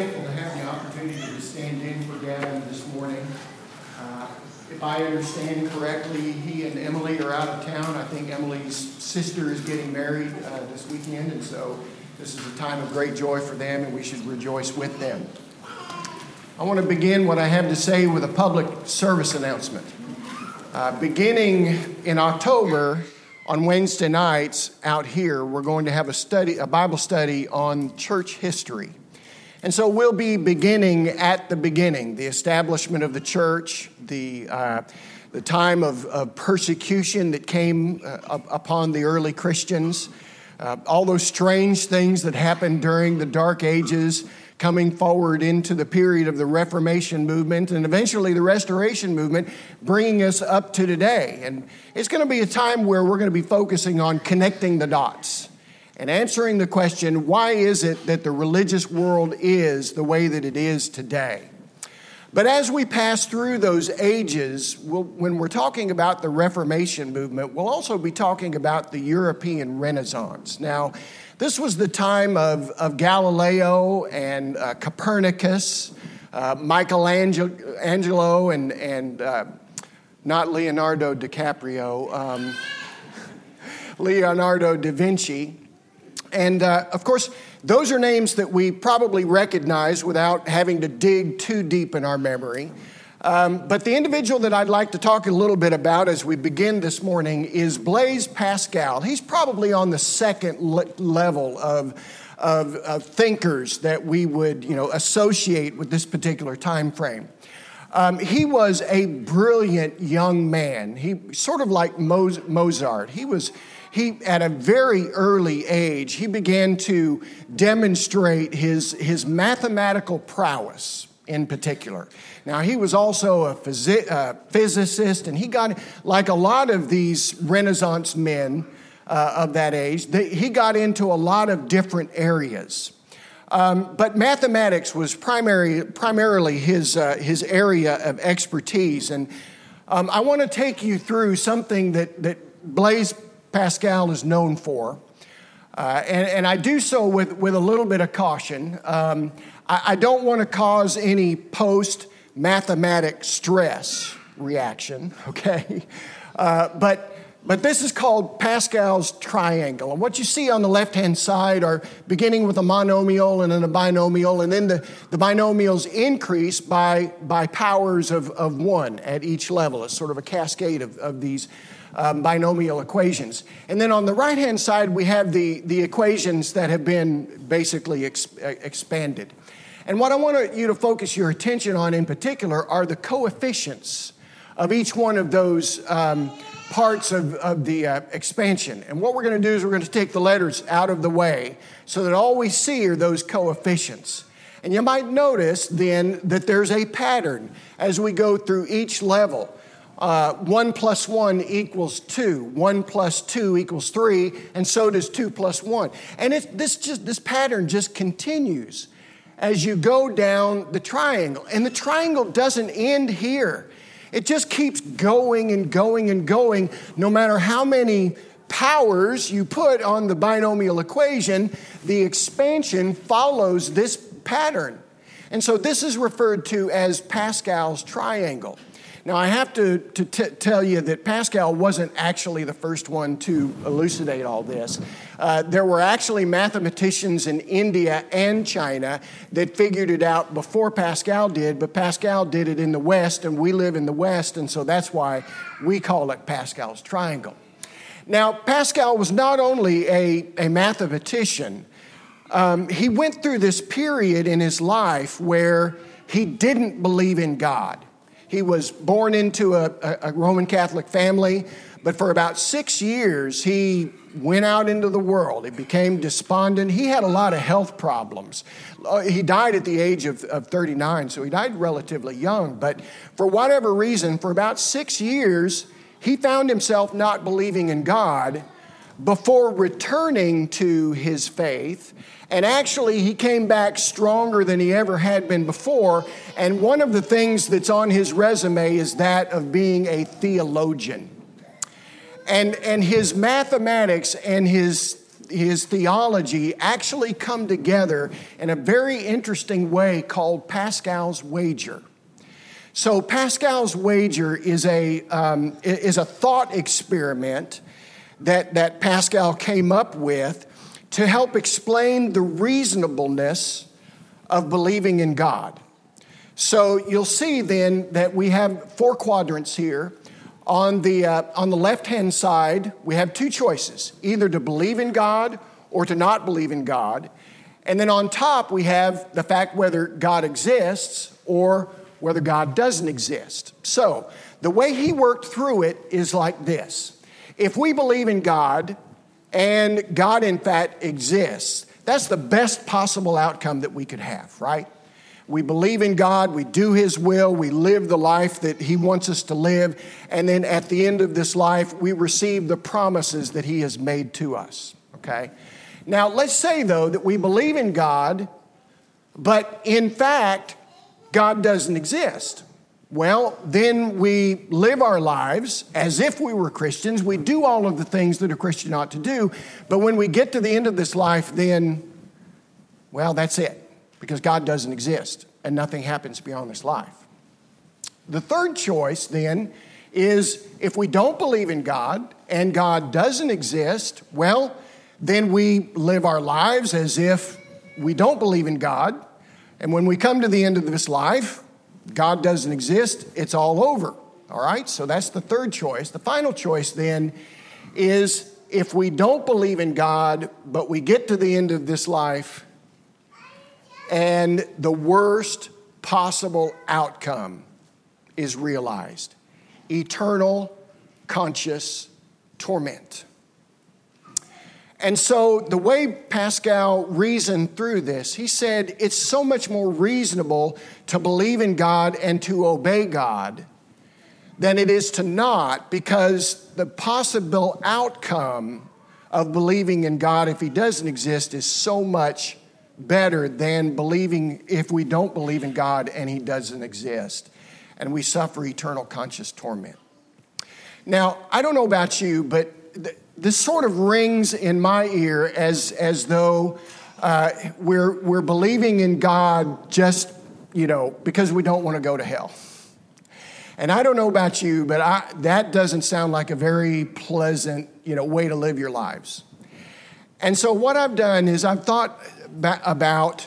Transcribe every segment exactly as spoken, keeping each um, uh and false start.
thankful to have the opportunity to stand in for Gavin this morning. Uh, if I understand correctly, he and Emily are out of town. I think Emily's sister is getting married uh, this weekend, and so this is a time of great joy for them, and we should rejoice with them. I want to begin what I have to say with a public service announcement. Uh, beginning in October, on Wednesday nights out here, we're going to have a study, a Bible study on church history. And so we'll be beginning at the beginning, the establishment of the church, the uh, the time of, of persecution that came uh, upon the early Christians, uh, all those strange things that happened during the Dark Ages, coming forward into the period of the Reformation movement and eventually the Restoration movement, bringing us up to today. And it's going to be a time where we're going to be focusing on connecting the dots and answering the question, why is it that the religious world is the way that it is today? But as we pass through those ages, we'll, when we're talking about the Reformation movement, we'll also be talking about the European Renaissance. Now, this was the time of, of Galileo and uh, Copernicus, uh, Michelangelo Angelo and, and uh, not Leonardo DiCaprio, um, Leonardo da Vinci. And, uh, of course, those are names that we probably recognize without having to dig too deep in our memory. Um, but the individual that I'd like to talk a little bit about as we begin this morning is Blaise Pascal. He's probably on the second le- level of, of, of thinkers that we would, you know, associate with this particular time frame. Um, he was a brilliant young man. He sort of like Mo- Mozart. He was. He, at a very early age, he began to demonstrate his, his mathematical prowess in particular. Now, he was also a phys- uh, physicist, and he got, like a lot of these Renaissance men uh, of that age, they, he got into a lot of different areas. Um, but mathematics was primary, primarily his, uh, his area of expertise. And um, I want to take you through something that, that Blaise Pascal is known for, uh, and, and I do so with, with a little bit of caution. Um, I, I don't want to cause any post-mathematic stress reaction, okay? Uh, but, but this is called Pascal's triangle, and what you see on the left-hand side are beginning with a monomial and then a binomial, and then the, the binomials increase by, by powers of, of one at each level. It's sort of a cascade of, of these Um, binomial equations. And then on the right-hand side, we have the, the equations that have been basically ex- expanded. And what I want you to focus your attention on in particular are the coefficients of each one of those um, parts of, of the uh, expansion. And what we're going to do is we're going to take the letters out of the way so that all we see are those coefficients. And you might notice then that there's a pattern as we go through each level. Uh, one plus one equals two. One plus two equals three, and so does two plus one. And it's, this just this pattern just continues as you go down the triangle. And the triangle doesn't end here; it just keeps going and going and going. No matter how many powers you put on the binomial equation, the expansion follows this pattern. And so this is referred to as Pascal's triangle. Now, I have to, to t- tell you that Pascal wasn't actually the first one to elucidate all this. Uh, there were actually mathematicians in India and China that figured it out before Pascal did, but Pascal did it in the West, and we live in the West, and so that's why we call it Pascal's triangle. Now, Pascal was not only a, a mathematician. Um, he went through this period in his life where he didn't believe in God. He was born into a, a Roman Catholic family, but for about six years, he went out into the world. He became despondent. He had a lot of health problems. He died at the age of, of thirty-nine, so he died relatively young. But for whatever reason, for about six years, he found himself not believing in God before returning to his faith. And actually, he came back stronger than he ever had been before. And one of the things that's on his resume is that of being a theologian. And, and his mathematics and his his theology actually come together in a very interesting way called Pascal's Wager. So Pascal's Wager is a um, is a thought experiment that, that Pascal came up with to help explain the reasonableness of believing in God. So you'll see then that we have four quadrants here. On the uh, on the left-hand side, we have two choices, either to believe in God or to not believe in God. And then on top, we have the fact whether God exists or whether God doesn't exist. So the way he worked through it is like this. If we believe in God and God, in fact, exists, that's the best possible outcome that we could have, right? We believe in God, we do his will, we live the life that he wants us to live, and then at the end of this life, we receive the promises that he has made to us, okay? Now, let's say, though, that we believe in God, but in fact, God doesn't exist. Well, then we live our lives as if we were Christians. We do all of the things that a Christian ought to do, but when we get to the end of this life, then, well, that's it. Because God doesn't exist and nothing happens beyond this life. The third choice then is if we don't believe in God and God doesn't exist, well, then we live our lives as if we don't believe in God. And when we come to the end of this life, God doesn't exist, it's all over, all right? So that's the third choice. The final choice then is if we don't believe in God, but we get to the end of this life, and the worst possible outcome is realized. Eternal conscious torment. And so the way Pascal reasoned through this, he said it's so much more reasonable to believe in God and to obey God than it is to not, because the possible outcome of believing in God if he doesn't exist is so much better than believing if we don't believe in God and he doesn't exist, and we suffer eternal conscious torment. Now, I don't know about you, but th- this sort of rings in my ear as as though uh, we're we're believing in God just, you know, because we don't want to go to hell. And I don't know about you, but I, that doesn't sound like a very pleasant, you know, way to live your lives. And so what I've done is I've thought about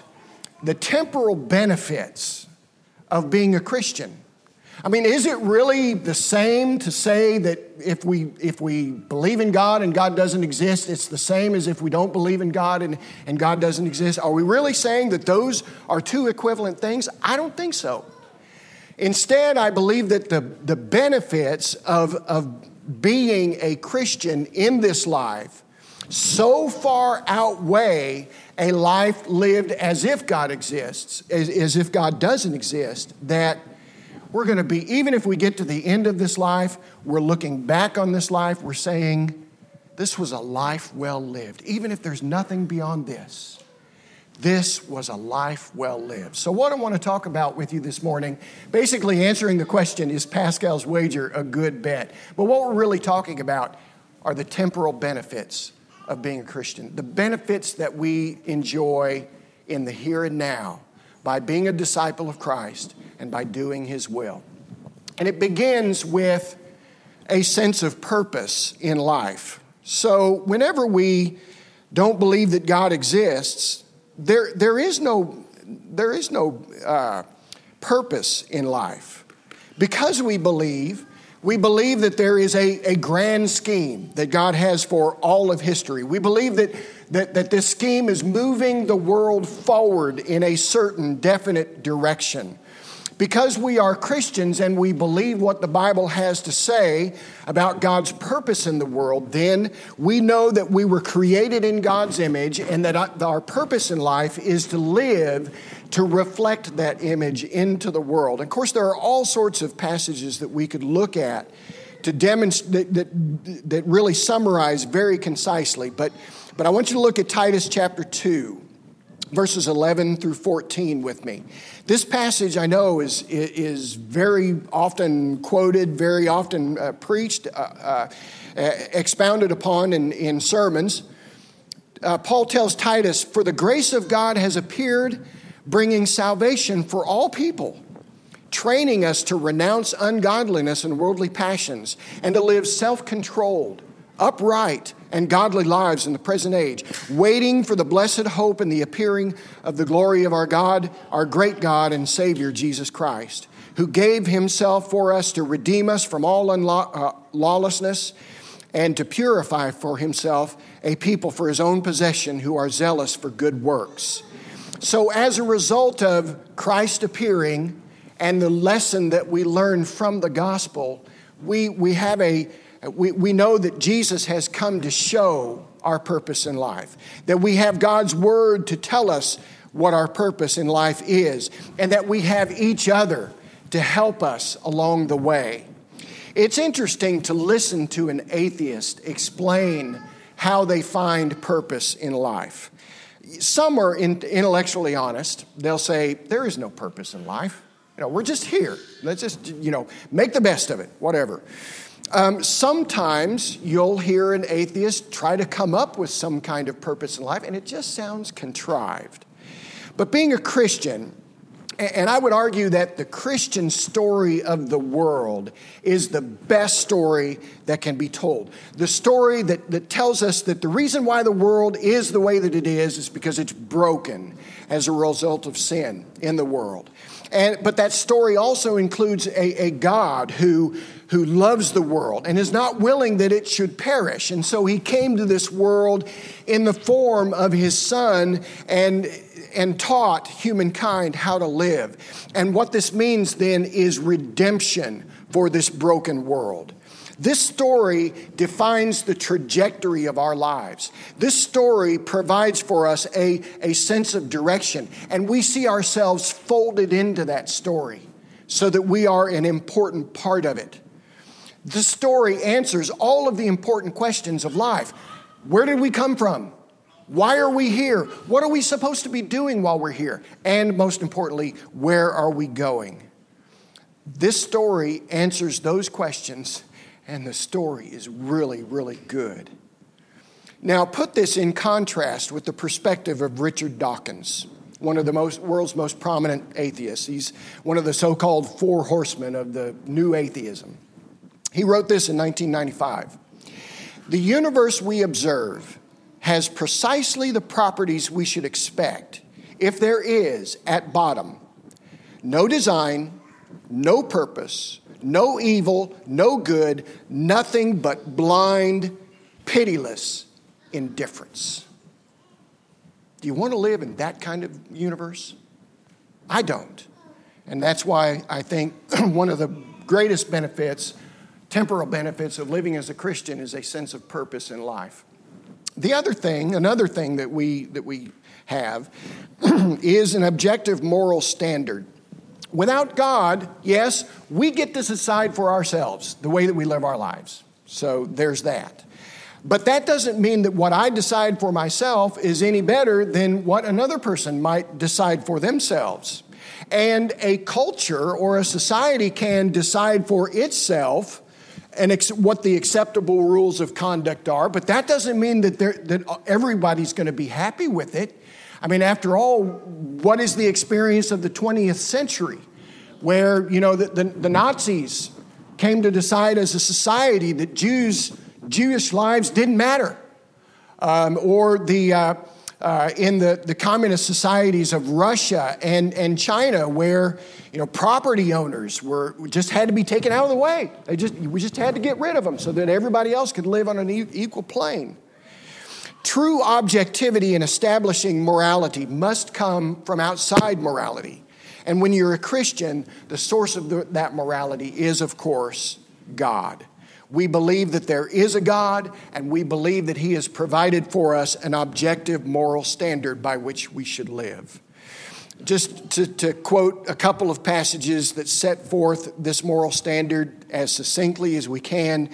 the temporal benefits of being a Christian. I mean, is it really the same to say that if we if we believe in God and God doesn't exist, it's the same as if we don't believe in God and, and God doesn't exist? Are we really saying that those are two equivalent things? I don't think so. Instead, I believe that the, the benefits of, of being a Christian in this life so far outweigh a life lived as if God exists, as, as if God doesn't exist, that we're going to be, even if we get to the end of this life, we're looking back on this life, we're saying, this was a life well lived. Even if there's nothing beyond this, this was a life well lived. So what I want to talk about with you this morning, basically answering the question, is Pascal's wager a good bet? But what we're really talking about are the temporal benefits of being a Christian, the benefits that we enjoy in the here and now by being a disciple of Christ and by doing his will. And it begins with a sense of purpose in life. So whenever we don't believe that God exists, there there is no, there is no uh, purpose in life. Because we believe, we believe that there is a, a grand scheme that God has for all of history. We believe that, that, that this scheme is moving the world forward in a certain definite direction. Because we are Christians and we believe what the Bible has to say about God's purpose in the world, then we know that we were created in God's image and that our purpose in life is to live to reflect that image into the world. Of course, there are all sorts of passages that we could look at to demonstrate that, that, that really summarize very concisely. But, but I want you to look at Titus chapter two, verses eleven through fourteen with me. This passage, I know, is, is very often quoted, very often uh, preached, uh, uh, expounded upon in, in sermons. uh, Paul tells Titus, for the grace of God has appeared, bringing salvation for all people, training us to renounce ungodliness and worldly passions, and to live self-controlled, upright, and godly lives in the present age, waiting for the blessed hope and the appearing of the glory of our God, our great God and Savior, Jesus Christ, who gave himself for us to redeem us from all unlaw- uh, lawlessness and to purify for himself a people for his own possession who are zealous for good works. So as a result of Christ appearing and the lesson that we learn from the gospel, we, we have a We, we know that Jesus has come to show our purpose in life, that we have God's word to tell us what our purpose in life is, and that we have each other to help us along the way. It's interesting to listen to an atheist explain how they find purpose in life. Some are in, intellectually honest. They'll say, there is no purpose in life. You know, we're just here. Let's just, you know, make the best of it, whatever. Um, sometimes you'll hear an atheist try to come up with some kind of purpose in life, and it just sounds contrived. But being a Christian, and I would argue that the Christian story of the world is the best story that can be told. The story that, that tells us that the reason why the world is the way that it is is because it's broken as a result of sin in the world. And, but that story also includes a, a God who, who loves the world and is not willing that it should perish. And so he came to this world in the form of his son and, and taught humankind how to live. And what this means then is redemption for this broken world. This story defines the trajectory of our lives. This story provides for us a, a sense of direction, and we see ourselves folded into that story so that we are an important part of it. The story answers all of the important questions of life. Where did we come from? Why are we here? What are we supposed to be doing while we're here? And most importantly, where are we going? This story answers those questions. And the story is really, really good. Now, put this in contrast with the perspective of Richard Dawkins, one of the most, world's most prominent atheists. He's one of the so-called four horsemen of the new atheism. He wrote this in nineteen ninety-five. The universe we observe has precisely the properties we should expect if there is, at bottom, no design, no purpose, no evil, no good, nothing but blind, pitiless indifference. Do you want to live in that kind of universe? I don't. And that's why I think one of the greatest benefits, temporal benefits of living as a Christian is a sense of purpose in life. The other thing, another thing that we that we have is an objective moral standard. Without God, yes, we get to decide for ourselves the way that we live our lives. So there's that. But that doesn't mean that what I decide for myself is any better than what another person might decide for themselves. And a culture or a society can decide for itself and ex- what the acceptable rules of conduct are, but that doesn't mean that, that everybody's going to be happy with it. I mean, after all, what is the experience of the twentieth century where, you know, the, the, the Nazis came to decide as a society that Jews, Jewish lives didn't matter? Um, or the uh, uh, in the, the communist societies of Russia and, and China where, you know, property owners were just had to be taken out of the way. They just we just had to get rid of them so that everybody else could live on an equal plane. True objectivity in establishing morality must come from outside morality. And when you're a Christian, the source of the, that morality is, of course, God. We believe that there is a God, and we believe that he has provided for us an objective moral standard by which we should live. Just to, to quote a couple of passages that set forth this moral standard as succinctly as we can,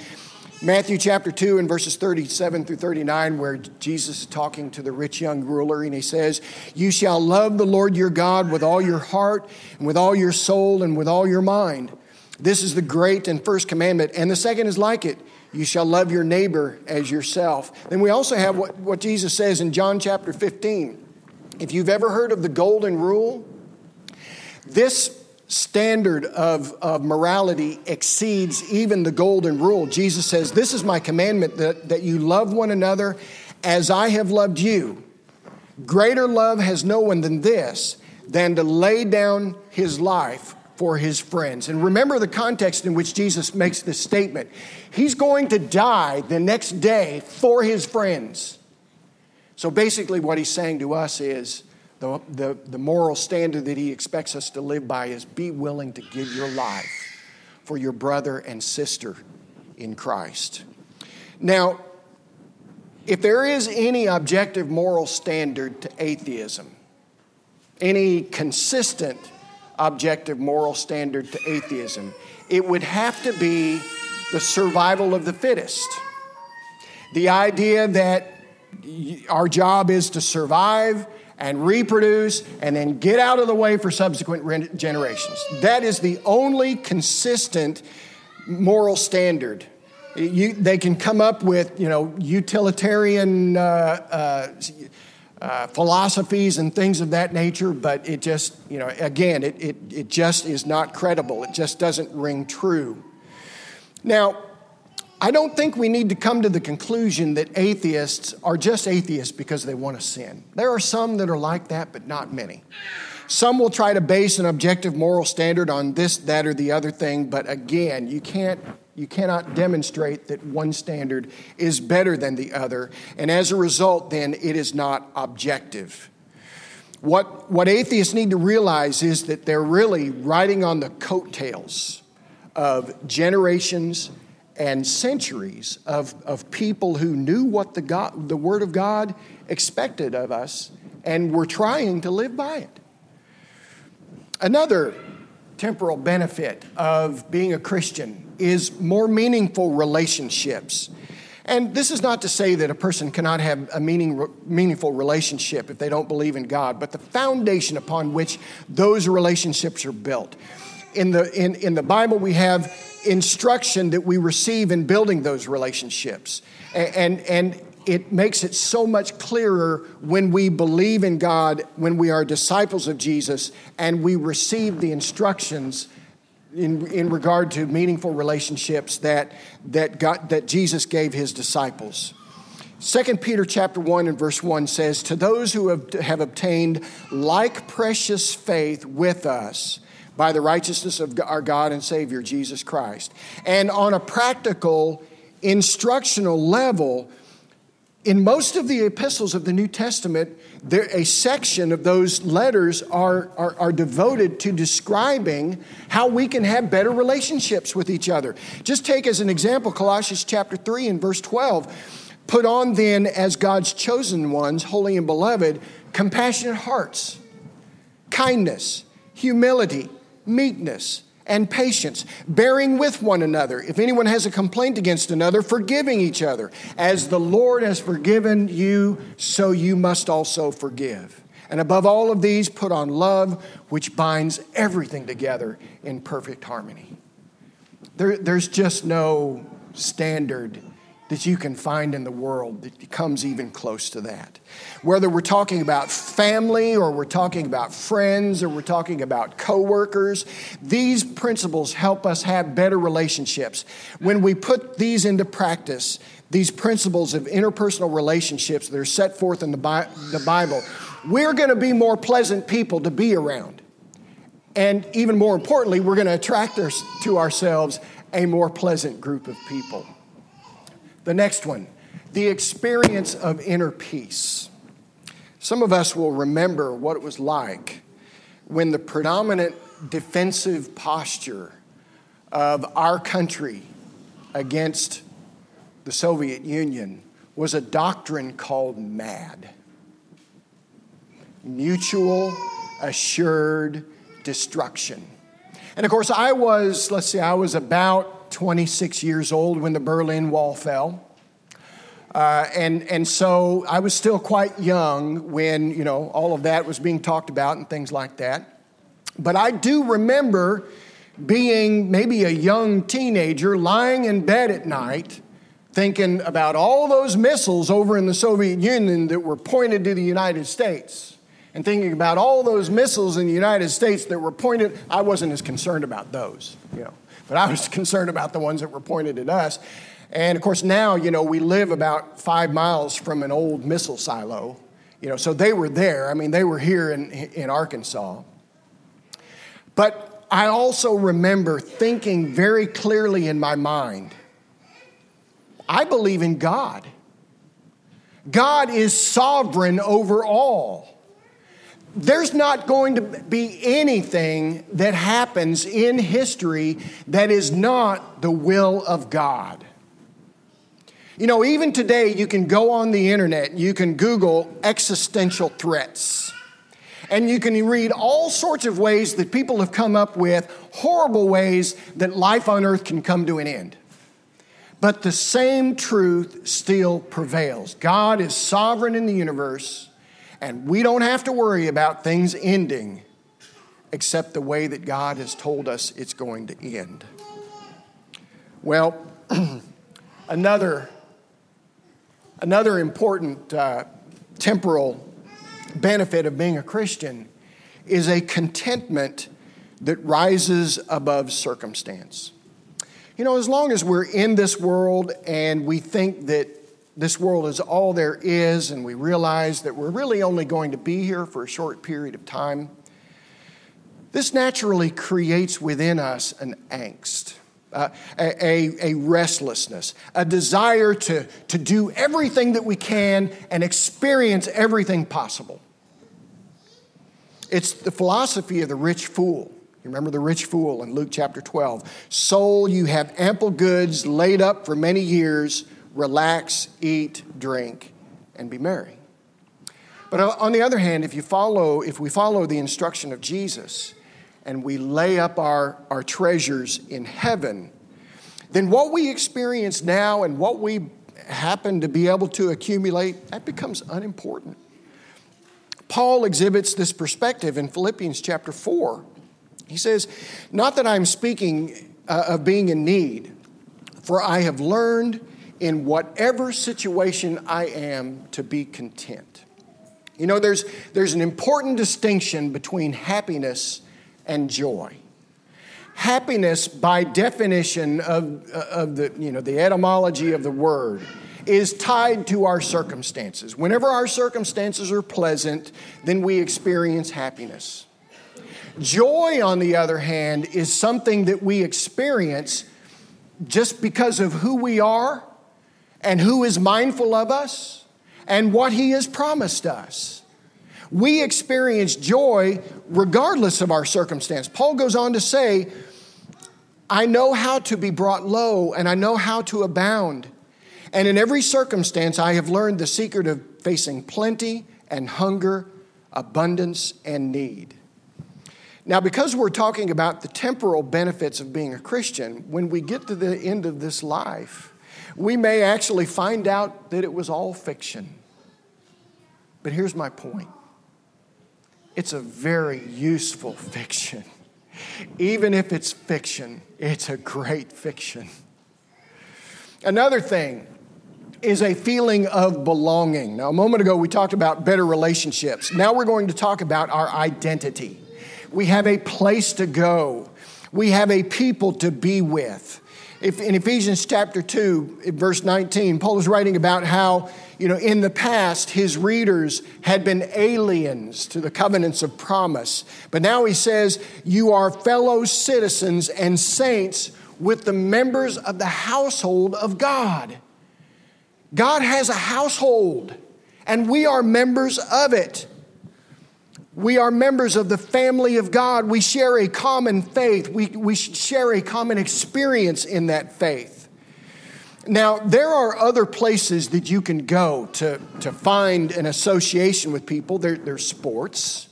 Matthew chapter two and verses thirty-seven through thirty-nine, where Jesus is talking to the rich young ruler, and he says, you shall love the Lord your God with all your heart and with all your soul and with all your mind. This is the great and first commandment, and the second is like it. You shall love your neighbor as yourself. Then we also have what, what Jesus says in John chapter fifteen. If you've ever heard of the golden rule, this standard of, of morality exceeds even the golden rule. Jesus says, this is my commandment, that, that you love one another as I have loved you. Greater love has no one than this, than to lay down his life for his friends. And remember the context in which Jesus makes this statement. He's going to die the next day for his friends. So basically what he's saying to us is the, the, the moral standard that he expects us to live by is be willing to give your life for your brother and sister in Christ. Now, if there is any objective moral standard to atheism, any consistent objective moral standard to atheism, it would have to be the survival of the fittest. The idea that our job is to survive and reproduce and then get out of the way for subsequent generations. That is the only consistent moral standard. You, they can come up with, you know, utilitarian uh, uh, uh, philosophies and things of that nature, but it just, you know, again, it, it it just is not credible. It just doesn't ring true. Now, I don't think we need to come to the conclusion that atheists are just atheists because they want to sin. There are some that are like that, but not many. Some will try to base an objective moral standard on this, that, or the other thing, but again, you can't You cannot demonstrate that one standard is better than the other, and as a result, then, it is not objective. What, what atheists need to realize is that they're really riding on the coattails of generations and centuries of, of people who knew what the, God, the Word of God expected of us and were trying to live by it. Another temporal benefit of being a Christian is more meaningful relationships. And this is not to say that a person cannot have a meaning, meaningful relationship if they don't believe in God, but the foundation upon which those relationships are built. In the, in, in the Bible, we have instruction that we receive in building those relationships. And, and, and it makes it so much clearer when we believe in God, when we are disciples of Jesus, and we receive the instructions In, in regard to meaningful relationships that that God, that Jesus gave his disciples. Second Peter chapter one and verse one says, to those who have, have obtained like precious faith with us by the righteousness of our God and Savior, Jesus Christ. And on a practical, instructional level, in most of the epistles of the New Testament, there, a section of those letters are, are, are devoted to describing how we can have better relationships with each other. Just take as an example, Colossians chapter three and verse twelve. Put on then as God's chosen ones, holy and beloved, compassionate hearts, kindness, humility, meekness, and patience, bearing with one another. If anyone has a complaint against another, forgiving each other. As the Lord has forgiven you, so you must also forgive. And above all of these, put on love, which binds everything together in perfect harmony. There, there's just no standard that you can find in the world that comes even close to that. Whether we're talking about family or we're talking about friends or we're talking about coworkers, these principles help us have better relationships. When we put these into practice, these principles of interpersonal relationships that are set forth in the Bible, we're going to be more pleasant people to be around. And even more importantly, we're going to attract to ourselves a more pleasant group of people. The next one, the experience of inner peace. Some of us will remember what it was like when the predominant defensive posture of our country against the Soviet Union was a doctrine called MAD. Mutual Assured Destruction. And of course, I was, let's see, I was about twenty-six years old when the Berlin Wall fell. Uh, and and so I was still quite young when, you know, all of that was being talked about and things like that. But I do remember being maybe a young teenager lying in bed at night thinking about all those missiles over in the Soviet Union that were pointed to the United States, and thinking about all those missiles in the United States that were pointed. I wasn't as concerned about those, you know, but I was concerned about the ones that were pointed at us. And of course now, you know, we live about five miles from an old missile silo, you know, so they were there. I mean, they were here in, in Arkansas. But I also remember thinking very clearly in my mind, I believe in God. God is sovereign over all. There's not going to be anything that happens in history that is not the will of God. You know, even today, you can go on the internet, you can Google existential threats, and you can read all sorts of ways that people have come up with, horrible ways that life on earth can come to an end. But the same truth still prevails. God is sovereign in the universe. And we don't have to worry about things ending except the way that God has told us it's going to end. Well, another, another important uh, temporal benefit of being a Christian is a contentment that rises above circumstance. You know, as long as we're in this world and we think that this world is all there is, and we realize that we're really only going to be here for a short period of time, this naturally creates within us an angst, uh, a, a, a restlessness, a desire to, to do everything that we can and experience everything possible. It's the philosophy of the rich fool. You remember the rich fool in Luke chapter twelve. Soul, you have ample goods laid up for many years. Relax, eat, drink, and be merry. But on the other hand, if you follow, if we follow the instruction of Jesus and we lay up our, our treasures in heaven, then what we experience now and what we happen to be able to accumulate, that becomes unimportant. Paul exhibits this perspective in Philippians chapter four. He says, "Not that I'm speaking uh, of being in need, for I have learned in whatever situation I am to be content." You know, there's, there's an important distinction between happiness and joy. Happiness, by definition of, of the, you know, the etymology of the word, is tied to our circumstances. Whenever our circumstances are pleasant, then we experience happiness. Joy, on the other hand, is something that we experience just because of who we are, and who is mindful of us, and what he has promised us. We experience joy regardless of our circumstance. Paul goes on to say, I know how to be brought low, and I know how to abound. And in every circumstance, I have learned the secret of facing plenty and hunger, abundance and need. Now, because we're talking about the temporal benefits of being a Christian, when we get to the end of this life, we may actually find out that it was all fiction. But here's my point. It's a very useful fiction. Even if it's fiction, it's a great fiction. Another thing is a feeling of belonging. Now, a moment ago, we talked about better relationships. Now we're going to talk about our identity. We have a place to go. We have a people to be with. If in Ephesians chapter two, verse nineteen, Paul is writing about how, you know, in the past, his readers had been aliens to the covenants of promise. But now he says, you are fellow citizens and saints with the members of the household of God. God has a household, and we are members of it. We are members of the family of God. We share a common faith. We, we share a common experience in that faith. Now, there are other places that you can go to, to find an association with people. There, there's sports.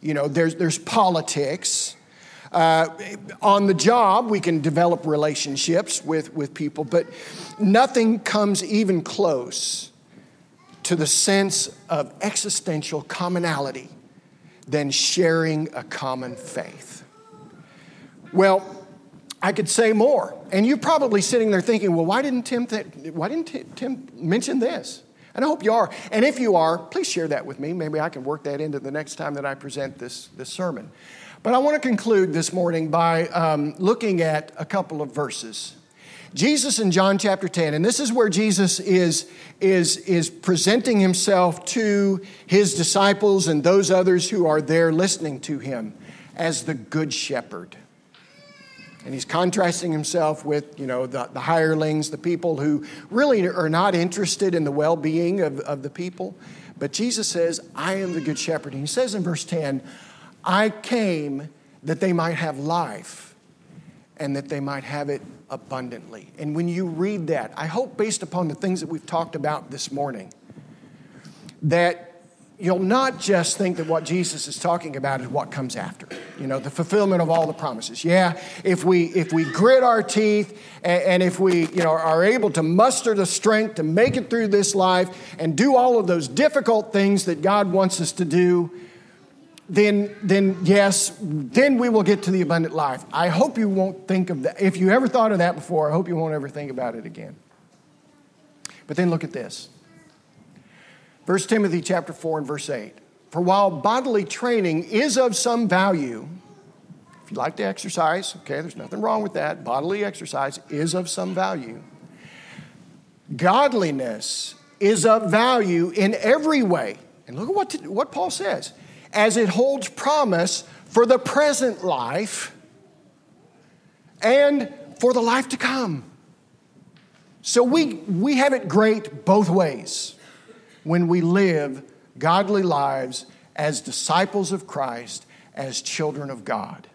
You know, there's, there's politics. Uh, on the job, we can develop relationships with, with people. But nothing comes even close to the sense of existential commonality than sharing a common faith. Well, I could say more. And you're probably sitting there thinking, well, why didn't Tim, th- why didn't Tim mention this? And I hope you are. And if you are, please share that with me. Maybe I can work that into the next time that I present this, this sermon. But I want to conclude this morning by um, looking at a couple of verses. Jesus in John chapter ten, and this is where Jesus is, is, is presenting himself to his disciples and those others who are there listening to him as the good shepherd. And he's contrasting himself with, you know, the, the hirelings, the people who really are not interested in the well-being of, of the people. But Jesus says, I am the good shepherd. And he says in verse ten, I came that they might have life and that they might have it abundantly. And when you read that, I hope based upon the things that we've talked about this morning, that you'll not just think that what Jesus is talking about is what comes after, you know, the fulfillment of all the promises. Yeah, if we if we grit our teeth and, and if we, you know, are able to muster the strength to make it through this life and do all of those difficult things that God wants us to do, then then yes, then we will get to the abundant life. I hope you won't think of that. If you ever thought of that before, I hope you won't ever think about it again. But then look at this. First Timothy chapter four and verse eight. For while bodily training is of some value, if you like to exercise, okay, there's nothing wrong with that. Bodily exercise is of some value. Godliness is of value in every way. And look at what, what Paul says. As it holds promise for the present life and for the life to come. So we, we have it great both ways. When we live godly lives as disciples of Christ, as children of God.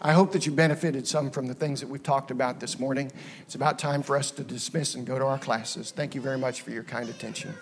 I hope that you benefited some from the things that we've talked about this morning. It's about time for us to dismiss and go to our classes. Thank you very much for your kind attention.